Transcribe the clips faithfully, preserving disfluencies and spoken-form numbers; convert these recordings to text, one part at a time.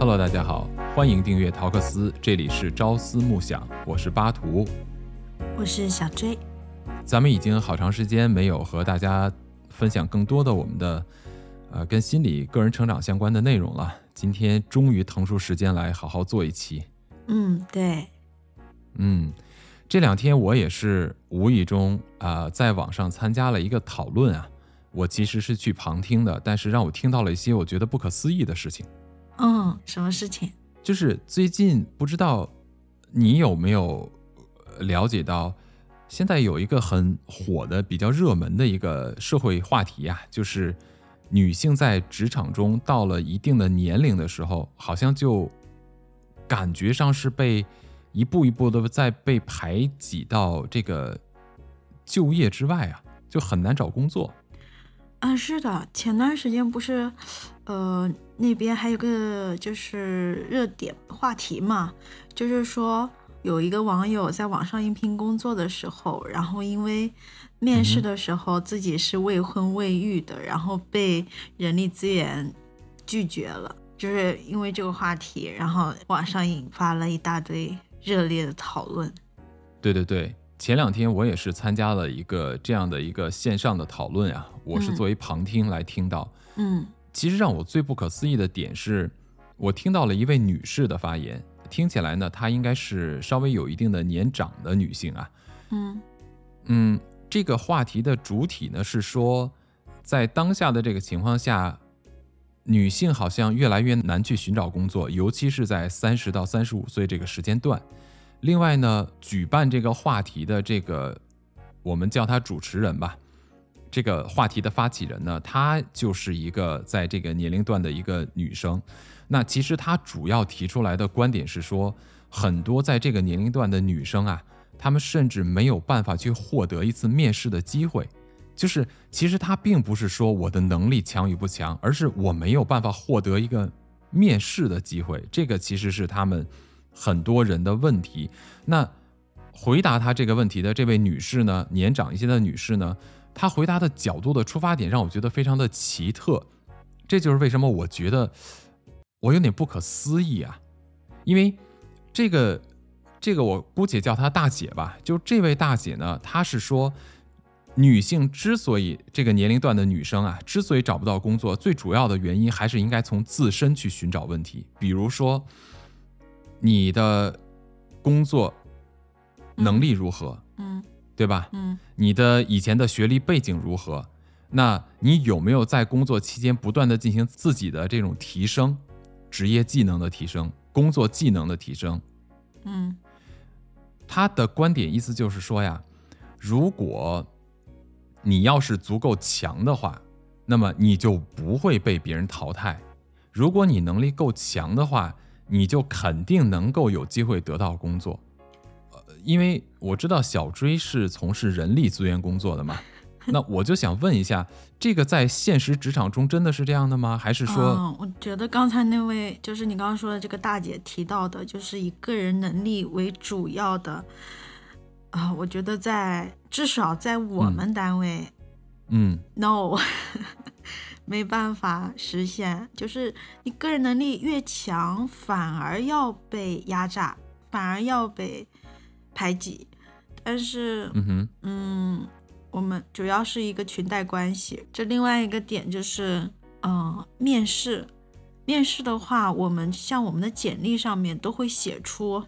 Hello， 大家好，欢迎订阅陶克斯，这里是朝思暮想，我是巴图，我是小追。咱们已经好长时间没有和大家分享更多的我们的呃跟心理个人成长相关的内容了，今天终于腾出时间来好好做一期。嗯，对，嗯，这两天我也是无意中啊、呃、在网上参加了一个讨论啊，我其实是去旁听的，但是让我听到了一些我觉得不可思议的事情。嗯，什么事情？就是最近不知道你有没有了解到，现在有一个很火的、比较热门的一个社会话题啊，就是女性在职场中到了一定的年龄的时候，好像就感觉上是被一步一步的在被排挤到这个就业之外啊，就很难找工作。啊，是的，前段时间不是，呃，那边还有个就是热点话题嘛，就是说有一个网友在网上应聘工作的时候，然后因为面试的时候自己是未婚未育的，嗯、然后被人力资源拒绝了，就是因为这个话题，然后网上引发了一大堆热烈的讨论。对对对。前两天我也是参加了一个这样的一个线上的讨论啊，我是作为旁听来听到。嗯，其实让我最不可思议的点是，我听到了一位女士的发言，听起来呢，她应该是稍微有一定的年长的女性啊。嗯嗯，这个话题的主体呢是说，在当下的这个情况下，女性好像越来越难去寻找工作，尤其是在三十到三十五岁这个时间段。另外呢，举办这个话题的这个，我们叫他主持人吧，这个话题的发起人呢，她就是一个在这个年龄段的一个女生。那其实她主要提出来的观点是说，很多在这个年龄段的女生啊，她们甚至没有办法去获得一次面试的机会。就是其实她并不是说我的能力强与不强，而是我没有办法获得一个面试的机会。这个其实是她们很多人的问题。那回答他这个问题的这位女士呢，年长一些的女士呢，她回答的角度的出发点让我觉得非常的奇特，这就是为什么我觉得我有点不可思议啊。因为这个这个我姑且叫她大姐吧，就这位大姐呢，她是说女性之所以这个年龄段的女生啊，之所以找不到工作，最主要的原因还是应该从自身去寻找问题，比如说你的工作能力如何，嗯，对吧？嗯，你的以前的学历背景如何？那你有没有在工作期间不断的进行自己的这种提升，职业技能的提升，工作技能的提升？嗯，他的观点意思就是说呀，如果你要是足够强的话，那么你就不会被别人淘汰。如果你能力够强的话，你就肯定能够有机会得到工作。呃，因为我知道小追是从事人力资源工作的嘛，那我就想问一下，这个在现实职场中真的是这样的吗？还是说、嗯、我觉得刚才那位就是你刚刚说的这个大姐提到的，就是以个人能力为主要的啊、呃，我觉得在至少在我们单位，嗯 ，no 没办法实现，就是你个人能力越强，反而要被压榨，反而要被排挤。但是，嗯哼，嗯，我们主要是一个裙带关系。这另外一个点就是，嗯，面试，面试的话，我们像我们的简历上面都会写出，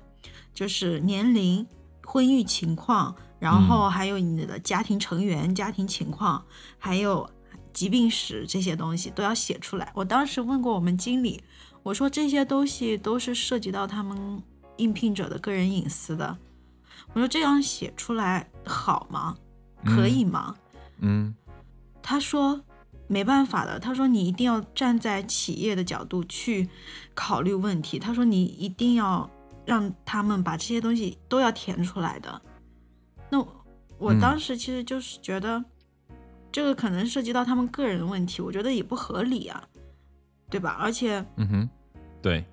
就是年龄、婚育情况，然后还有你的家庭成员、嗯、家庭情况，还有疾病史，这些东西都要写出来。我当时问过我们经理，我说这些东西都是涉及到他们应聘者的个人隐私的，我说这样写出来好吗？可以吗？嗯，他说没办法的，他说你一定要站在企业的角度去考虑问题，他说你一定要让他们把这些东西都要填出来的。那我当时其实就是觉得这个可能涉及到他们个人问题，我觉得也不合理啊，对吧？而且，嗯哼，对，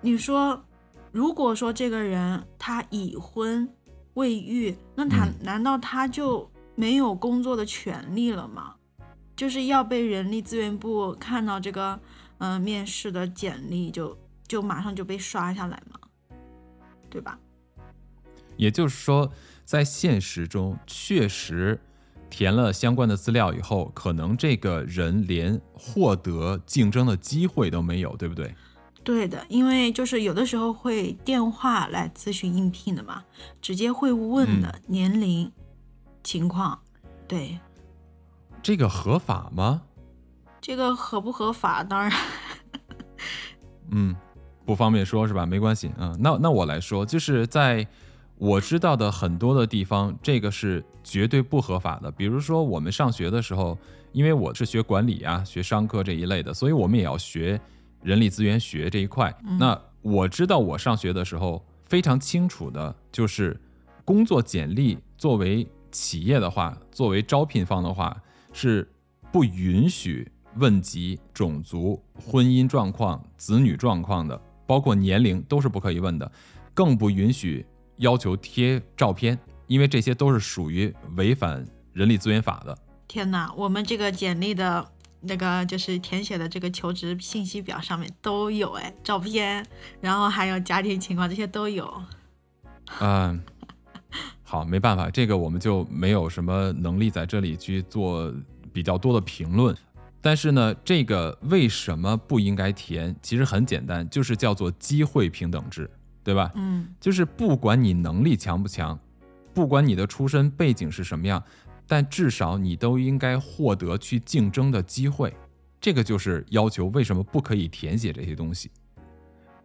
你说，如果说这个人他已婚未育，那他、嗯、难道他就没有工作的权利了吗？就是要被人力资源部看到这个，嗯、呃，面试的简历就就马上就被刷下来嘛，对吧？也就是说，在现实中确实填了相关的资料以后，可能这个人连获得竞争的机会都没有，对不对？对的，因为就是有的时候会电话来咨询应聘的嘛，直接会问的年龄、嗯、情况，对。这个合法吗？这个合不合法？当然，嗯，不方便说是吧？没关系啊、嗯。那那我来说，就是在我知道的很多的地方，这个是绝对不合法的。比如说我们上学的时候，因为我是学管理啊、学商科这一类的，所以我们也要学人力资源学这一块、嗯、那我知道我上学的时候非常清楚的就是工作简历作为企业的话，作为招聘方的话，是不允许问及种族、婚姻状况、子女状况的，包括年龄都是不可以问的，更不允许要求贴照片，因为这些都是属于违反人力资源法的。天哪，我们这个简历的那个就是填写的这个求职信息表上面都有哎，照片，然后还有家庭情况，这些都有。嗯，好，没办法，这个我们就没有什么能力在这里去做比较多的评论。但是呢，这个为什么不应该填？其实很简单，就是叫做机会平等制，对吧？嗯，就是不管你能力强不强，不管你的出身背景是什么样，但至少你都应该获得去竞争的机会，这个就是要求为什么不可以填写这些东西。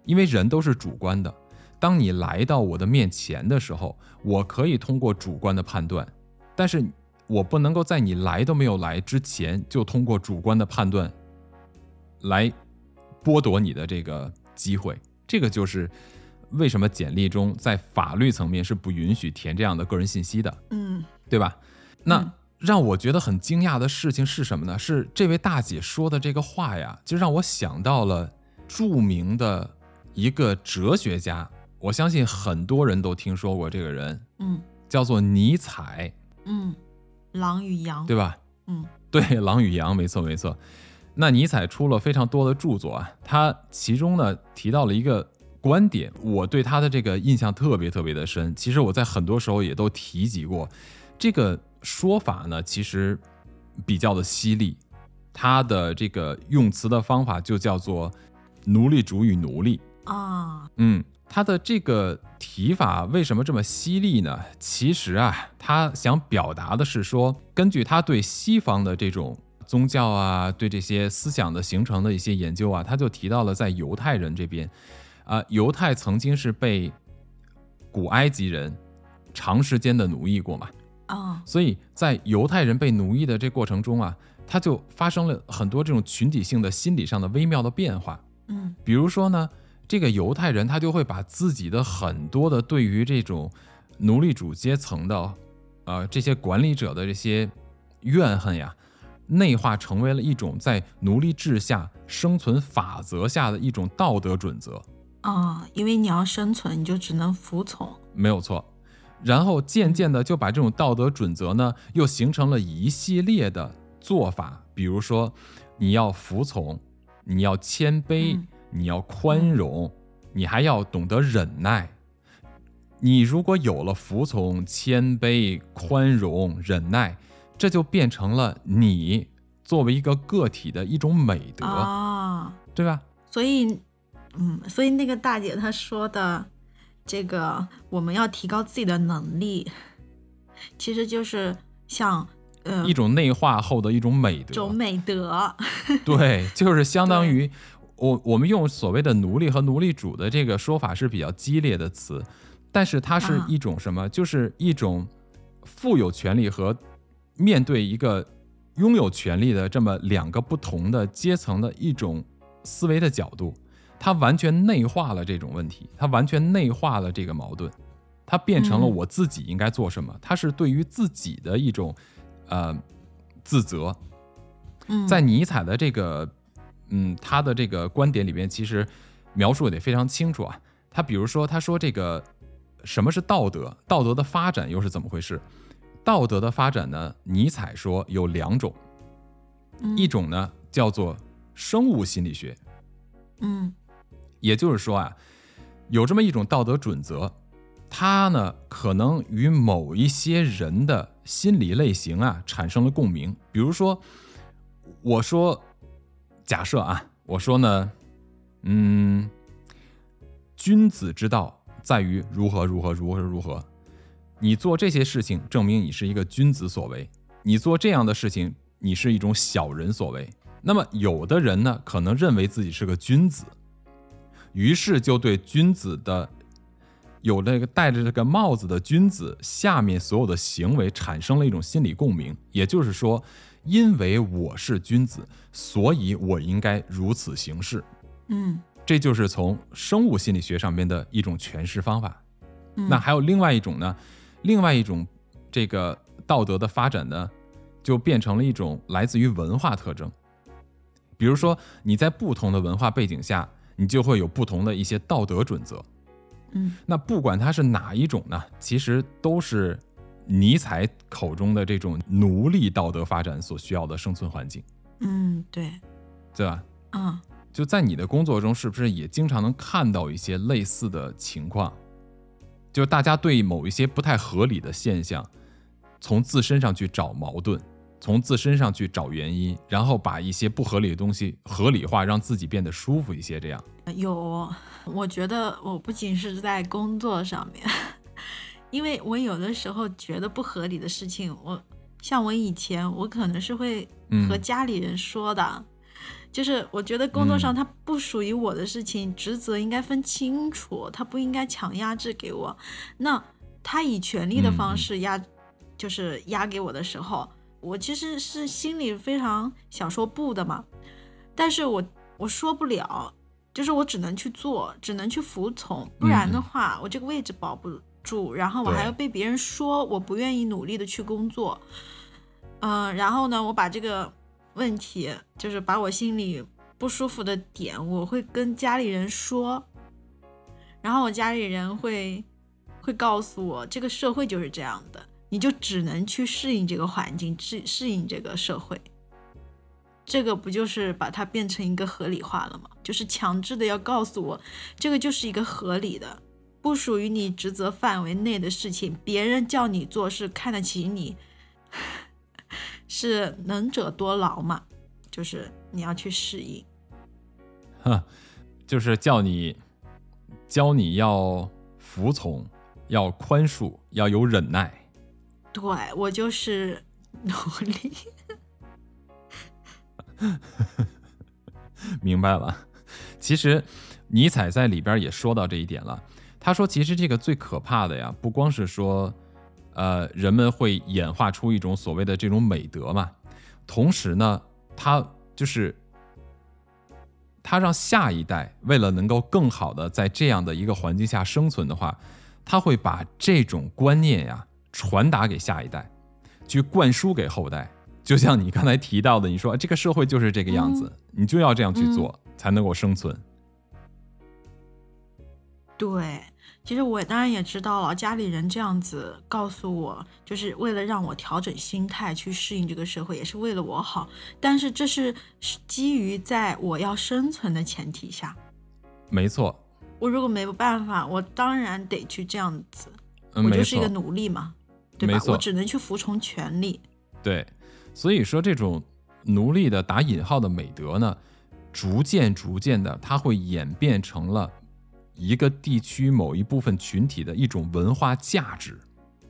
因为人都是主观的，当你来到我的面前的时候，我可以通过主观的判断，但是我不能够在你来都没有来之前就通过主观的判断来剥夺你的这个机会。这个就是为什么简历中在法律层面是不允许填这样的个人信息的，嗯，对吧？那让我觉得很惊讶的事情是什么呢？是这位大姐说的这个话呀，就让我想到了著名的一个哲学家，我相信很多人都听说过这个人，嗯，叫做尼采，嗯，狼与羊，对吧？嗯，对，狼与羊，没错没错。那尼采出了非常多的著作啊，他其中呢提到了一个观点，我对他的这个印象特别特别的深。其实我在很多时候也都提及过这个。说法呢，其实比较的犀利，它的这个用词的方法就叫做奴隶主与奴隶啊，嗯，它的这个提法为什么这么犀利呢？其实啊，他想表达的是说，根据他对西方的这种宗教啊，对这些思想的形成的一些研究啊，他就提到了在犹太人这边，啊、呃，犹太曾经是被古埃及人长时间的奴役过嘛。Oh. 所以在犹太人被奴役的这过程中啊，他就发生了很多这种群体性的心理上的微妙的变化。嗯，比如说呢，这个犹太人他就会把自己的很多的对于这种奴隶主阶层的，呃，这些管理者的这些怨恨呀，内化成为了一种在奴隶制下生存法则下的一种道德准则。啊、oh, ，因为你要生存，你就只能服从。没有错。然后渐渐的就把这种道德准则呢，又形成了一系列的做法，比如说你要服从，你要谦卑，嗯、你要宽容，你还要懂得忍耐。你如果有了服从、谦卑、宽容、忍耐，这就变成了你作为一个个体的一种美德，哦、对吧？所以，嗯，所以那个大姐她说的。这个我们要提高自己的能力，其实就是像、呃、一种内化后的一种美德，种美德对，就是相当于 我, 我们用所谓的奴隶和奴隶主的这个说法是比较激烈的词，但是它是一种什么、啊、就是一种富有权利和面对一个拥有权利的这么两个不同的阶层的一种思维的角度，它完全内化了这种问题，它完全内化了这个矛盾，它变成了我自己应该做什么，嗯、它是对于自己的一种呃自责。在尼采的这个嗯他的这个观点里边，其实描述得非常清楚啊。他比如说他说这个什么是道德，道德的发展又是怎么回事？道德的发展呢，尼采说有两种，一种呢叫做生物心理学，嗯。也就是说啊，有这么一种道德准则，它呢可能与某一些人的心理类型啊产生了共鸣。比如说，我说假设啊，我说呢，嗯，君子之道在于如何如何如何如何。你做这些事情，证明你是一个君子所为；你做这样的事情，你是一种小人所为。那么，有的人呢，可能认为自己是个君子，于是就对君子的有那个戴着这个帽子的君子下面所有的行为产生了一种心理共鸣。也就是说，因为我是君子，所以我应该如此行事。嗯，这就是从生物心理学上面的一种诠释方法。嗯、那还有另外一种呢？另外一种这个道德的发展呢，就变成了一种来自于文化特征。比如说，你在不同的文化背景下，你就会有不同的一些道德准则。嗯，那不管它是哪一种呢，其实都是尼采口中的这种奴隶道德发展所需要的生存环境。嗯，对，对吧？嗯，就在你的工作中，是不是也经常能看到一些类似的情况？就大家对某一些不太合理的现象，从自身上去找矛盾，从自身上去找原因，然后把一些不合理的东西合理化，让自己变得舒服一些。这样有，我觉得我不仅是在工作上面，因为我有的时候觉得不合理的事情，我像我以前我可能是会和家里人说的、嗯、就是我觉得工作上它不属于我的事情、嗯、职责应该分清楚，它不应该强压制给我。那他以权力的方式压、嗯、就是压给我的时候，我其实是心里非常想说不的嘛，但是我我说不了，就是我只能去做，只能去服从，不然的话、嗯、我这个位置保不住，然后我还要被别人说我不愿意努力的去工作。嗯、呃，然后呢，我把这个问题，就是把我心里不舒服的点，我会跟家里人说，然后我家里人会会告诉我，这个社会就是这样的，你就只能去适应这个环境，适适应这个社会。这个不就是把它变成一个合理化了吗？就是强制的要告诉我，这个就是一个合理的，不属于你职责范围内的事情，别人叫你做是看得起你。是能者多劳嘛，就是你要去适应，就是叫你教你要服从，要宽恕，要有忍耐。对，我就是努力。明白了。其实尼采在里边也说到这一点了，他说其实这个最可怕的呀，不光是说呃，人们会演化出一种所谓的这种美德嘛，同时呢，它就是它让下一代为了能够更好的在这样的一个环境下生存的话，它会把这种观念呀传达给下一代，去灌输给后代。就像你刚才提到的，你说这个社会就是这个样子，嗯、你就要这样去做、嗯、才能够生存。对。其实我当然也知道了，家里人这样子告诉我，就是为了让我调整心态去适应这个社会，也是为了我好。但是这是基于在我要生存的前提下。没错。我如果没有办法，我当然得去这样子。我就是一个奴隶嘛，对吧？没错。我只能去服从权力。对，所以说这种奴隶的打引号的美德呢，逐渐逐渐的，它会演变成了一个地区某一部分群体的一种文化价值。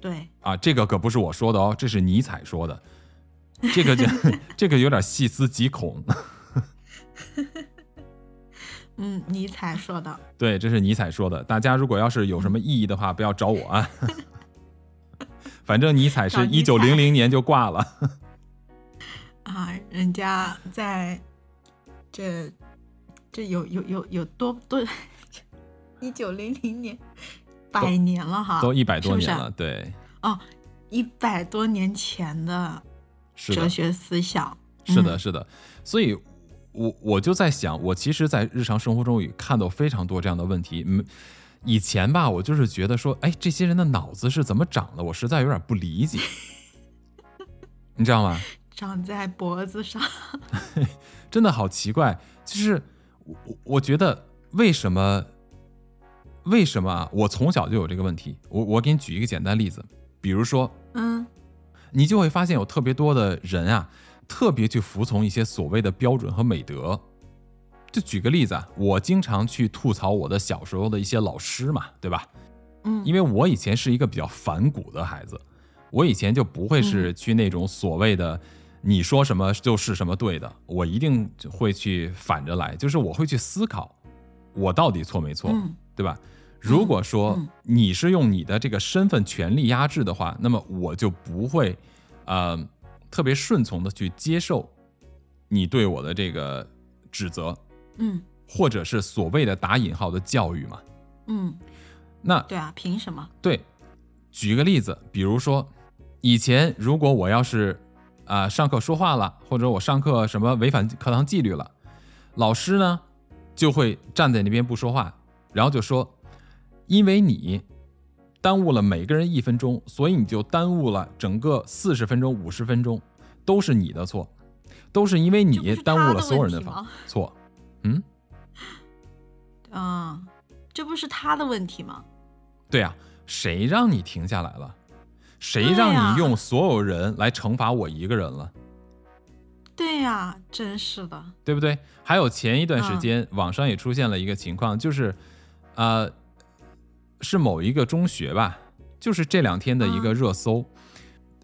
对啊，这个可不是我说的哦，这是尼采说的，这个就这个有点细思极恐。嗯，尼采说的，对，这是尼采说的，大家如果要是有什么异议的话，不要找我啊。反正尼采是一九零零年就挂了。啊，人家在这这有有有有多多。一九零零年，百年了哈，都一百多年了，是不是？对，哦，一百多年前的哲学思想，是的，是的，是的。所以我，我就在想，我其实，在日常生活中也看到非常多这样的问题。以前吧，我就是觉得说，哎，这些人的脑子是怎么长的？我实在有点不理解，你知道吗？长在脖子上，真的好奇怪。就是我，我觉得。为什么为什么啊？我从小就有这个问题。我我给你举一个简单例子，比如说，嗯，你就会发现有特别多的人啊，特别去服从一些所谓的标准和美德。就举个例子啊，我经常去吐槽我的小时候的一些老师嘛，对吧？嗯，因为我以前是一个比较反骨的孩子，我以前就不会是去那种所谓的。你说什么就是什么对的，我一定会去反着来，就是我会去思考我到底错没错、嗯、对吧？如果说你是用你的这个身份权利压制的话，那么我就不会呃特别顺从的去接受你对我的这个指责，嗯，或者是所谓的打引号的教育嘛，嗯，那对啊，凭什么？对，举个例子，比如说以前如果我要是啊，上课说话了，或者我上课什么违反课堂纪律了，老师呢就会站在那边不说话，然后就说，因为你耽误了每个人一分钟，所以你就耽误了整个四十分钟、五十分钟，都是你的错，都是因为你耽误了所有人的错。嗯，啊、嗯，这不是他的问题吗？对啊，谁让你停下来了？谁让你用所有人来惩罚我一个人了？对呀、啊，真是的，对不对？还有前一段时间、嗯、网上也出现了一个情况，就是，呃，是某一个中学吧，就是这两天的一个热搜，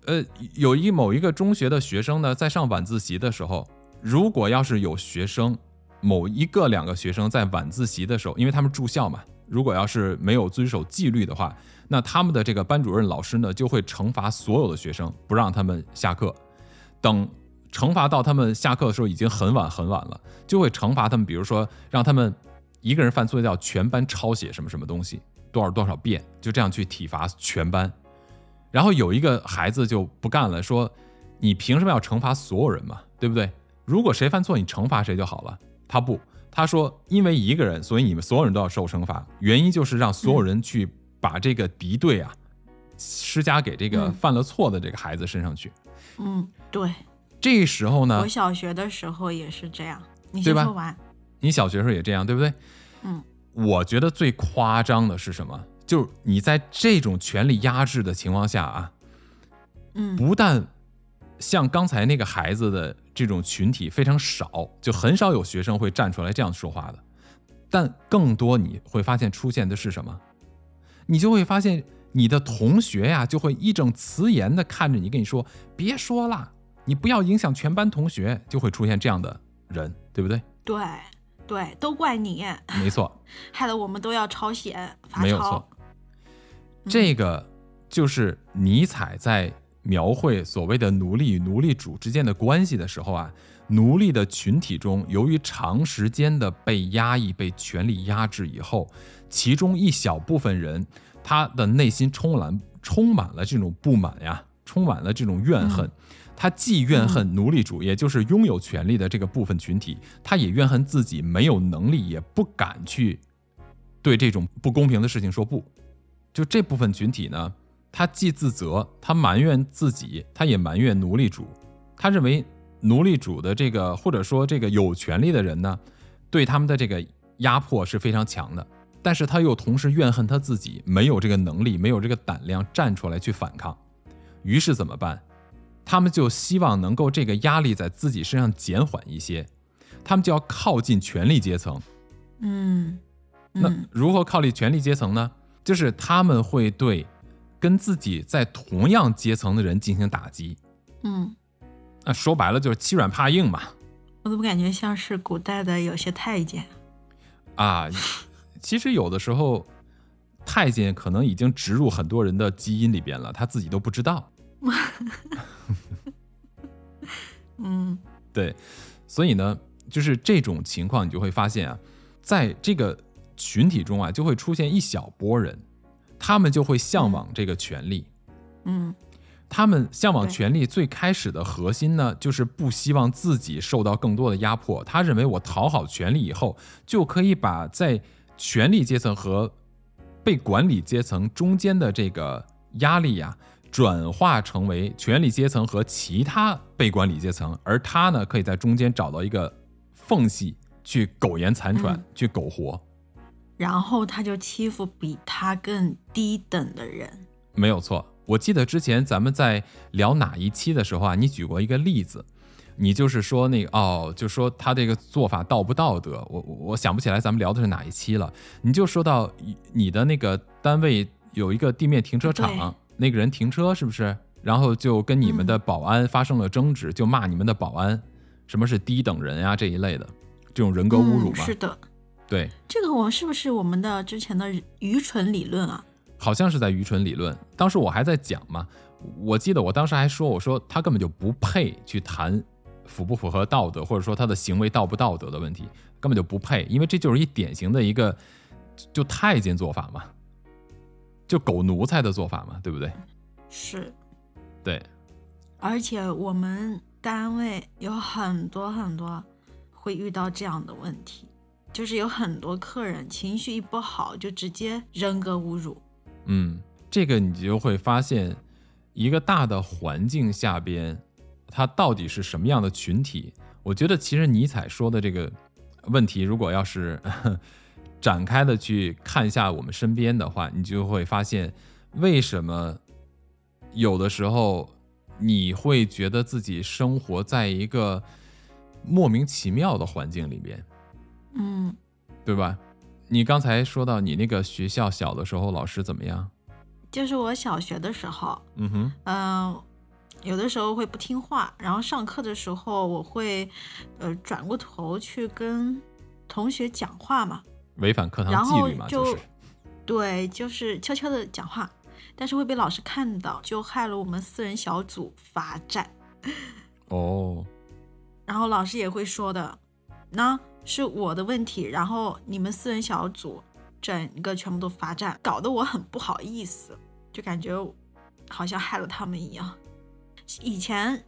嗯、呃，有一某一个中学的学生呢，在上晚自习的时候，如果要是有学生某一个两个学生在晚自习的时候，因为他们住校嘛。如果要是没有遵守纪律的话，那他们的这个班主任老师呢，就会惩罚所有的学生，不让他们下课。等惩罚到他们下课的时候，已经很晚很晚了，就会惩罚他们，比如说让他们一个人犯错叫全班抄写什么什么东西，多少多少遍，就这样去体罚全班。然后有一个孩子就不干了，说你凭什么要惩罚所有人嘛，对不对？如果谁犯错，你惩罚谁就好了。他不。他说：“因为一个人，所以你们所有人都要受惩罚。原因就是让所有人去把这个敌对啊、嗯、施加给这个犯了错的这个孩子身上去。”嗯，对。这时候呢，我小学的时候也是这样。你先说完。你小学的时候也这样，对不对？嗯。我觉得最夸张的是什么？就是你在这种权力压制的情况下啊，嗯，不但像刚才那个孩子的这种群体非常少，就很少有学生会站出来这样说话的。但更多你会发现出现的是什么？你就会发现你的同学呀、啊，就会义正辞严的看着你，跟你说：“别说了，你不要影响全班同学。”就会出现这样的人，对不对？对对，都怪你，没错，害得我们都要抄写罚抄。没有错，这个就是尼采在。描绘所谓的奴隶与奴隶主之间的关系的时候啊，奴隶的群体中，由于长时间的被压抑、被权力压制以后，其中一小部分人，他的内心充满充满了这种不满呀，充满了这种怨恨。嗯、他既怨恨奴隶主，也就是拥有权力的这个部分群体，他也怨恨自己没有能力，也不敢去对这种不公平的事情说不。就这部分群体呢。他既自责，他埋怨自己，他也埋怨奴隶主。他认为奴隶主的这个，或者说这个有权利的人呢，对他们的这个压迫是非常强的。但是他又同时怨恨他自己，没有这个能力，没有这个胆量站出来去反抗。于是怎么办？他们就希望能够这个压力在自己身上减缓一些，他们就要靠近权力阶层。嗯，嗯，那如何靠近权力阶层呢？就是他们会对。跟自己在同样阶层的人进行打击，嗯，那说白了就是欺软怕硬嘛。我怎么感觉像是古代的有些太监啊？其实有的时候，太监可能已经植入很多人的基因里边了，他自己都不知道。嗯，对，所以呢，就是这种情况，你就会发现啊，在这个群体中啊，就会出现一小波人。他们就会向往这个权利，嗯，他们向往权利最开始的核心呢，就是不希望自己受到更多的压迫。他认为我讨好权利以后，就可以把在权力阶层和被管理阶层中间的这个压力呀、啊，转化成为权力阶层和其他被管理阶层，而他呢，可以在中间找到一个缝隙去苟延残喘，嗯、去苟活。然后他就欺负比他更低等的人。没有错，我记得之前咱们在聊哪一期的时候啊，你举过一个例子，你就是说那个哦，就说他这个做法道不道德，我我想不起来咱们聊的是哪一期了。你就说到你的那个单位有一个地面停车场，那个人停车是不是？然后就跟你们的保安发生了争执，嗯、就骂你们的保安什么是低等人啊这一类的，这种人格侮辱嘛、嗯。是的，对，这个我是不是我们的之前的愚蠢理论啊？好像是在愚蠢理论，当时我还在讲嘛，我记得我当时还说，我说他根本就不配去谈符不符合道德，或者说他的行为道不道德的问题，根本就不配，因为这就是一典型的一个就太监做法嘛，就狗奴才的做法嘛，对不对？是。对，而且我们单位有很多很多会遇到这样的问题，就是有很多客人情绪一不好就直接人格侮辱。嗯，这个你就会发现一个大的环境下边它到底是什么样的群体。我觉得其实尼采说的这个问题，如果要是呵呵展开的去看一下我们身边的话，你就会发现为什么有的时候你会觉得自己生活在一个莫名其妙的环境里面，嗯，对吧？你刚才说到你那个学校小的时候老师怎么样？就是我小学的时候，嗯哼，嗯、呃，有的时候会不听话，然后上课的时候我会呃转过头去跟同学讲话嘛，违反课堂纪律嘛，就、就是、对，就是悄悄的讲话。但是会被老师看到，就害了我们四人小组罚站。哦，然后老师也会说的，那是我的问题，然后你们四人小组整个全部都罚站，搞得我很不好意思，就感觉好像害了他们一样。以前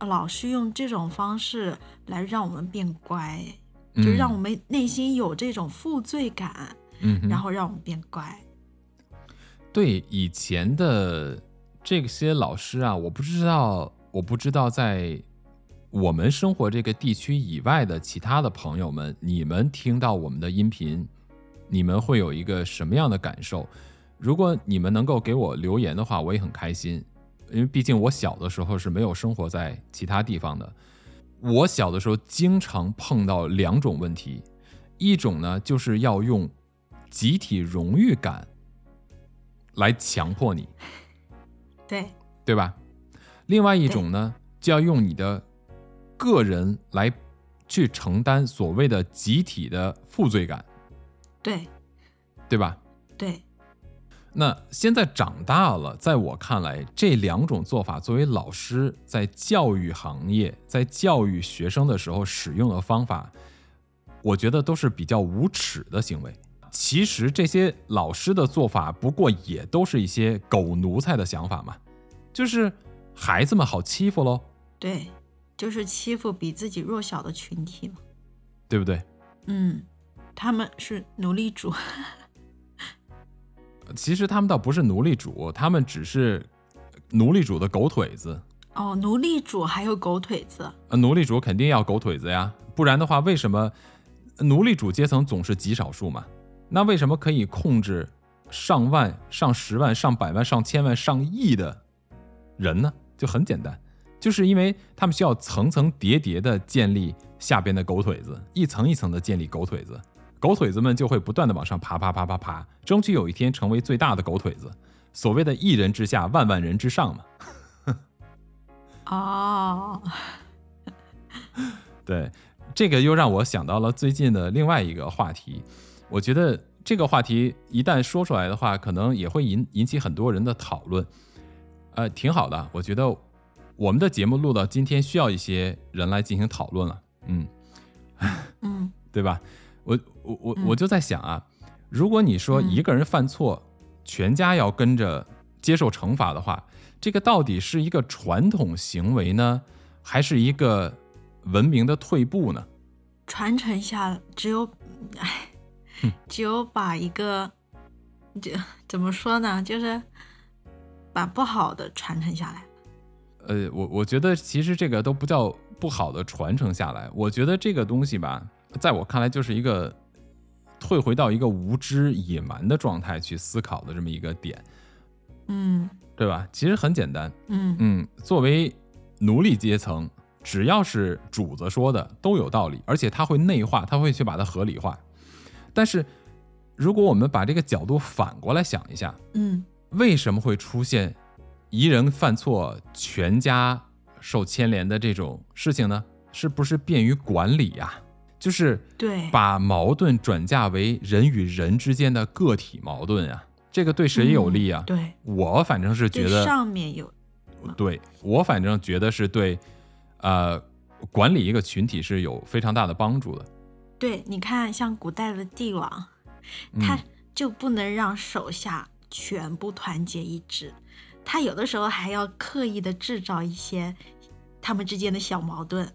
老师用这种方式来让我们变乖，就让我们内心有这种负罪感，嗯，然后让我们变乖。对，以前的这些老师啊，我不知道，我不知道在我们生活这个地区以外的其他的朋友们，你们听到我们的音频，你们会有一个什么样的感受？如果你们能够给我留言的话，我也很开心，因为毕竟我小的时候是没有生活在其他地方的。我小的时候经常碰到两种问题，一种呢，就是要用集体荣誉感来强迫你，对对吧？另外一种呢，就要用你的个人来去承担所谓的集体的负罪感，对对吧？对。那现在长大了，在我看来，这两种做法作为老师在教育行业在教育学生的时候使用的方法，我觉得都是比较无耻的行为。其实这些老师的做法不过也都是一些狗奴才的想法嘛，就是孩子们好欺负咯。对，就是欺负比自己弱小的群体嘛，对不对？嗯，他们是奴隶主。其实他们倒不是奴隶主，他们只是奴隶主的狗腿子。哦，奴隶主还有狗腿子？奴隶主肯定要狗腿子呀，不然的话为什么奴隶主阶层总是极少数嘛？那为什么可以控制上万、上十万、上百万、上千万、上亿的人呢？就很简单，就是因为他们需要层层叠叠的建立下边的狗腿子，一层一层的建立狗腿子，狗腿子们就会不断的往上爬爬爬爬爬，争取有一天成为最大的狗腿子。所谓的一人之下，万万人之上嘛。哦，对，这个又让我想到了最近的另外一个话题。我觉得这个话题一旦说出来的话，可能也会 引, 引起很多人的讨论，呃，挺好的。我觉得我们的节目录到今天，需要一些人来进行讨论了，嗯，嗯对吧？我我我我就在想啊，如果你说一个人犯错，全家要跟着接受惩罚的话，这个到底是一个传统行为呢，还是一个文明的退步呢？传承下只有，哎。只有把一个怎么说呢，就是把不好的传承下来。呃，我我觉得其实这个都不叫不好的传承下来，我觉得这个东西吧，在我看来就是一个退回到一个无知野蛮的状态去思考的这么一个点，嗯，对吧？其实很简单，嗯嗯，作为奴隶阶层，只要是主子说的都有道理，而且他会内化，他会去把它合理化。但是如果我们把这个角度反过来想一下，嗯，为什么会出现一人犯错全家受牵连的这种事情呢？是不是便于管理呀、啊？就是把矛盾转嫁为人与人之间的个体矛盾啊，这个对谁有利啊、嗯、对，我反正是觉得上面有，对，我反正觉得是对呃，管理一个群体是有非常大的帮助的。对，你看像古代的帝王，他就不能让手下全部团结一致、嗯、他有的时候还要刻意的制造一些他们之间的小矛盾，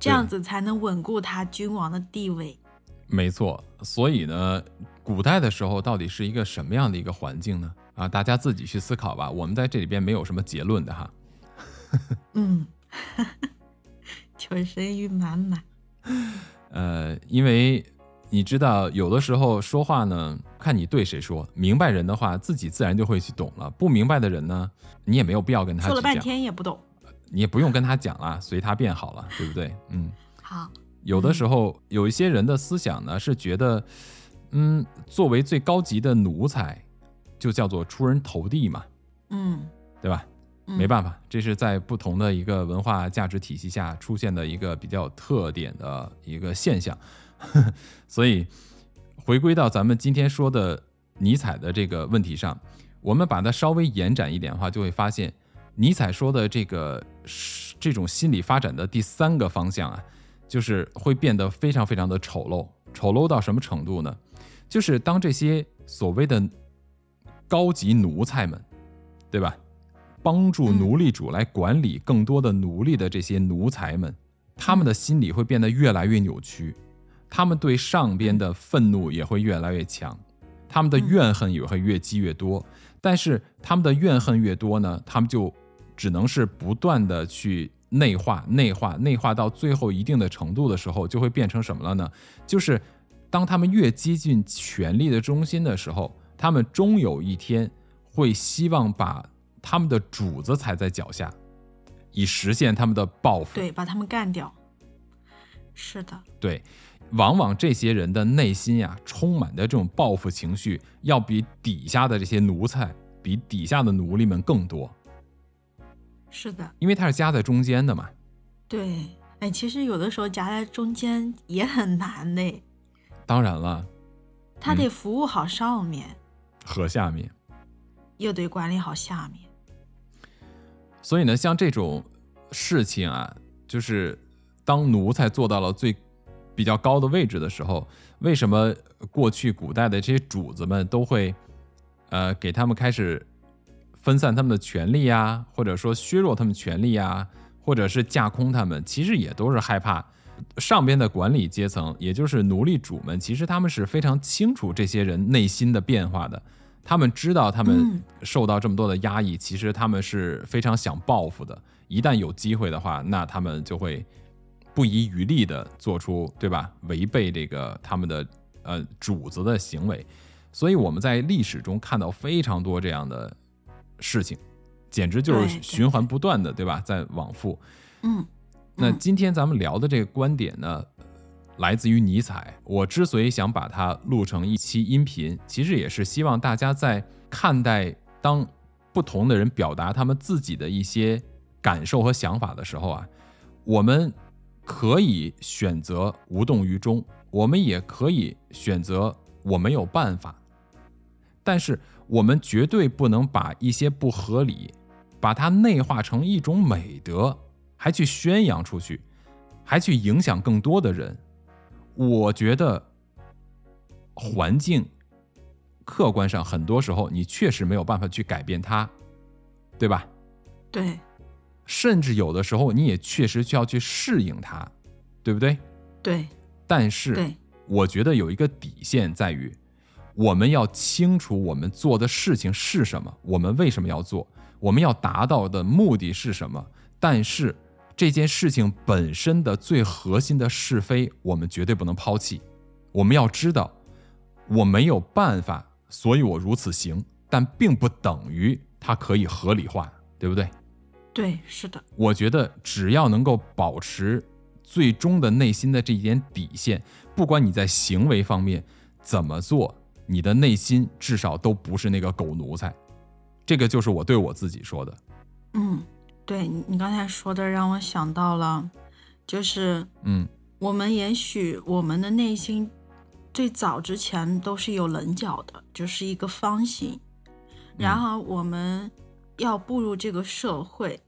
这样子才能稳固他君王的地位。没错，所以呢，古代的时候到底是一个什么样的一个环境呢？啊，大家自己去思考吧，我们在这里边没有什么结论的哈。嗯，求生欲满满。呃，因为你知道，有的时候说话呢，看你对谁说，明白人的话，自己自然就会去懂了；不明白的人呢，你也没有必要跟他去讲，说了半天也不懂。你也不用跟他讲了，随他便好了，对不对？嗯，好。有的时候有一些人的思想呢，是觉得，嗯，作为最高级的奴才，就叫做出人头地嘛，嗯，对吧？没办法，这是在不同的一个文化价值体系下出现的一个比较有特点的一个现象。所以，回归到咱们今天说的尼采的这个问题上，我们把它稍微延展一点的话，就会发现。尼采说的这个这种心理发展的第三个方向啊，就是会变得非常非常的丑陋，丑陋到什么程度呢？就是当这些所谓的高级奴才们，对吧？帮助奴隶主来管理更多的奴隶的这些奴才们，他们的心理会变得越来越扭曲，他们对上边的愤怒也会越来越强，他们的怨恨也会越积越多，但是他们的怨恨越多呢，他们就只能是不断的去内化内化内化到最后一定的程度的时候，就会变成什么了呢？就是当他们越接近权力的中心的时候，他们终有一天会希望把他们的主子踩在脚下，以实现他们的报复。对，把他们干掉。是的。对，往往这些人的内心呀、啊，充满的这种报复情绪，要比底下的这些奴才，比底下的奴隶们更多。是的，因为他是夹在中间的嘛。对，哎，其实有的时候夹在中间也很难的。当然了，他得服务好上面、嗯、和下面，又得管理好下面。所以呢，像这种事情啊，就是当奴才做到了最比较高的位置的时候，为什么过去古代的这些主子们都会呃，给他们开始分散他们的权利啊，或者说削弱他们权利啊，或者是架空他们，其实也都是害怕上边的管理阶层，也就是奴隶主们，其实他们是非常清楚这些人内心的变化的，他们知道他们受到这么多的压抑、嗯、其实他们是非常想报复的，一旦有机会的话，那他们就会不遗余力的做出，对吧，违背这个他们的呃主子的行为，所以我们在历史中看到非常多这样的事情，简直就是循环不断的， 对, 对, 对吧，在往复。嗯，那今天咱们聊的这个观点呢，来自于尼采。我之所以想把它录成一期音频，其实也是希望大家在看待当不同的人表达他们自己的一些感受和想法的时候啊，我们可以选择无动于衷，我们也可以选择我没有办法，但是我们绝对不能把一些不合理，把它内化成一种美德，还去宣扬出去，还去影响更多的人。我觉得环境客观上很多时候你确实没有办法去改变它，对吧？对，甚至有的时候你也确实需要去适应它，对不对？对。但是我觉得有一个底线在于，我们要清楚我们做的事情是什么，我们为什么要做，我们要达到的目的是什么，但是这件事情本身的最核心的是非，我们绝对不能抛弃。我们要知道，我没有办法，所以我如此行，但并不等于它可以合理化，对不对？对，是的。我觉得只要能够保持最终的内心的这一点底线，不管你在行为方面怎么做，你的内心至少都不是那个狗奴才。这个就是我对我自己说的。嗯，对，你刚才说的让我想到了，就是嗯，我们也许我们的内心最早之前都是有棱角的，就是一个方形，然后我们要步入这个社会，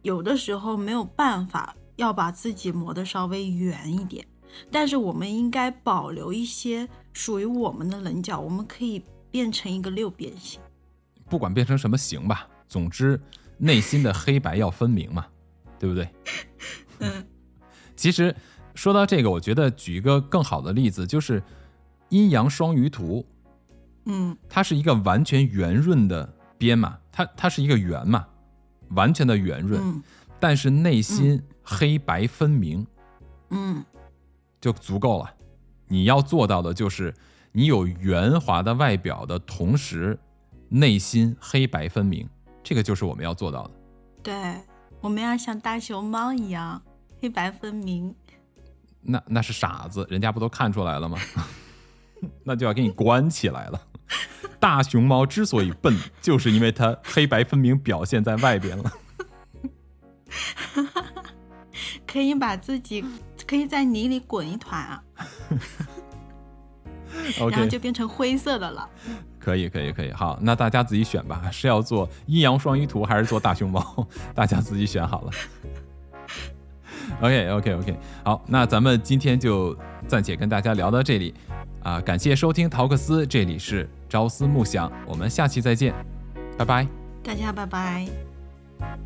有的时候没有办法要把自己磨得稍微圆一点，但是我们应该保留一些属于我们的棱角，我们可以变成一个六边形。不管变成什么形吧，总之内心的黑白要分明嘛，对不对？嗯，其实说到这个，我觉得举一个更好的例子，就是阴阳双鱼图。嗯，它是一个完全圆润的编码，它它是一个圆嘛，完全的圆润，嗯，但是内心黑白分明，嗯，就足够了。你要做到的就是你有圆滑的外表的同时，内心黑白分明，这个就是我们要做到的。对，我们要像大熊猫一样黑白分明。那那是傻子，人家不都看出来了吗？那就要给你关起来了。大熊猫之所以笨，就是因为它黑白分明表现在外边了。可以把自己可以在泥里滚一团啊。okay, 然后就变成灰色的了。可以可以可以，好，那大家自己选吧，是要做阴阳双鱼图还是做大熊猫？大家自己选好了。OK OK OK， 好，那咱们今天就暂且跟大家聊到这里啊，感谢收听陶克斯，这里是朝思暮想，我们下期再见，拜拜，大家拜拜。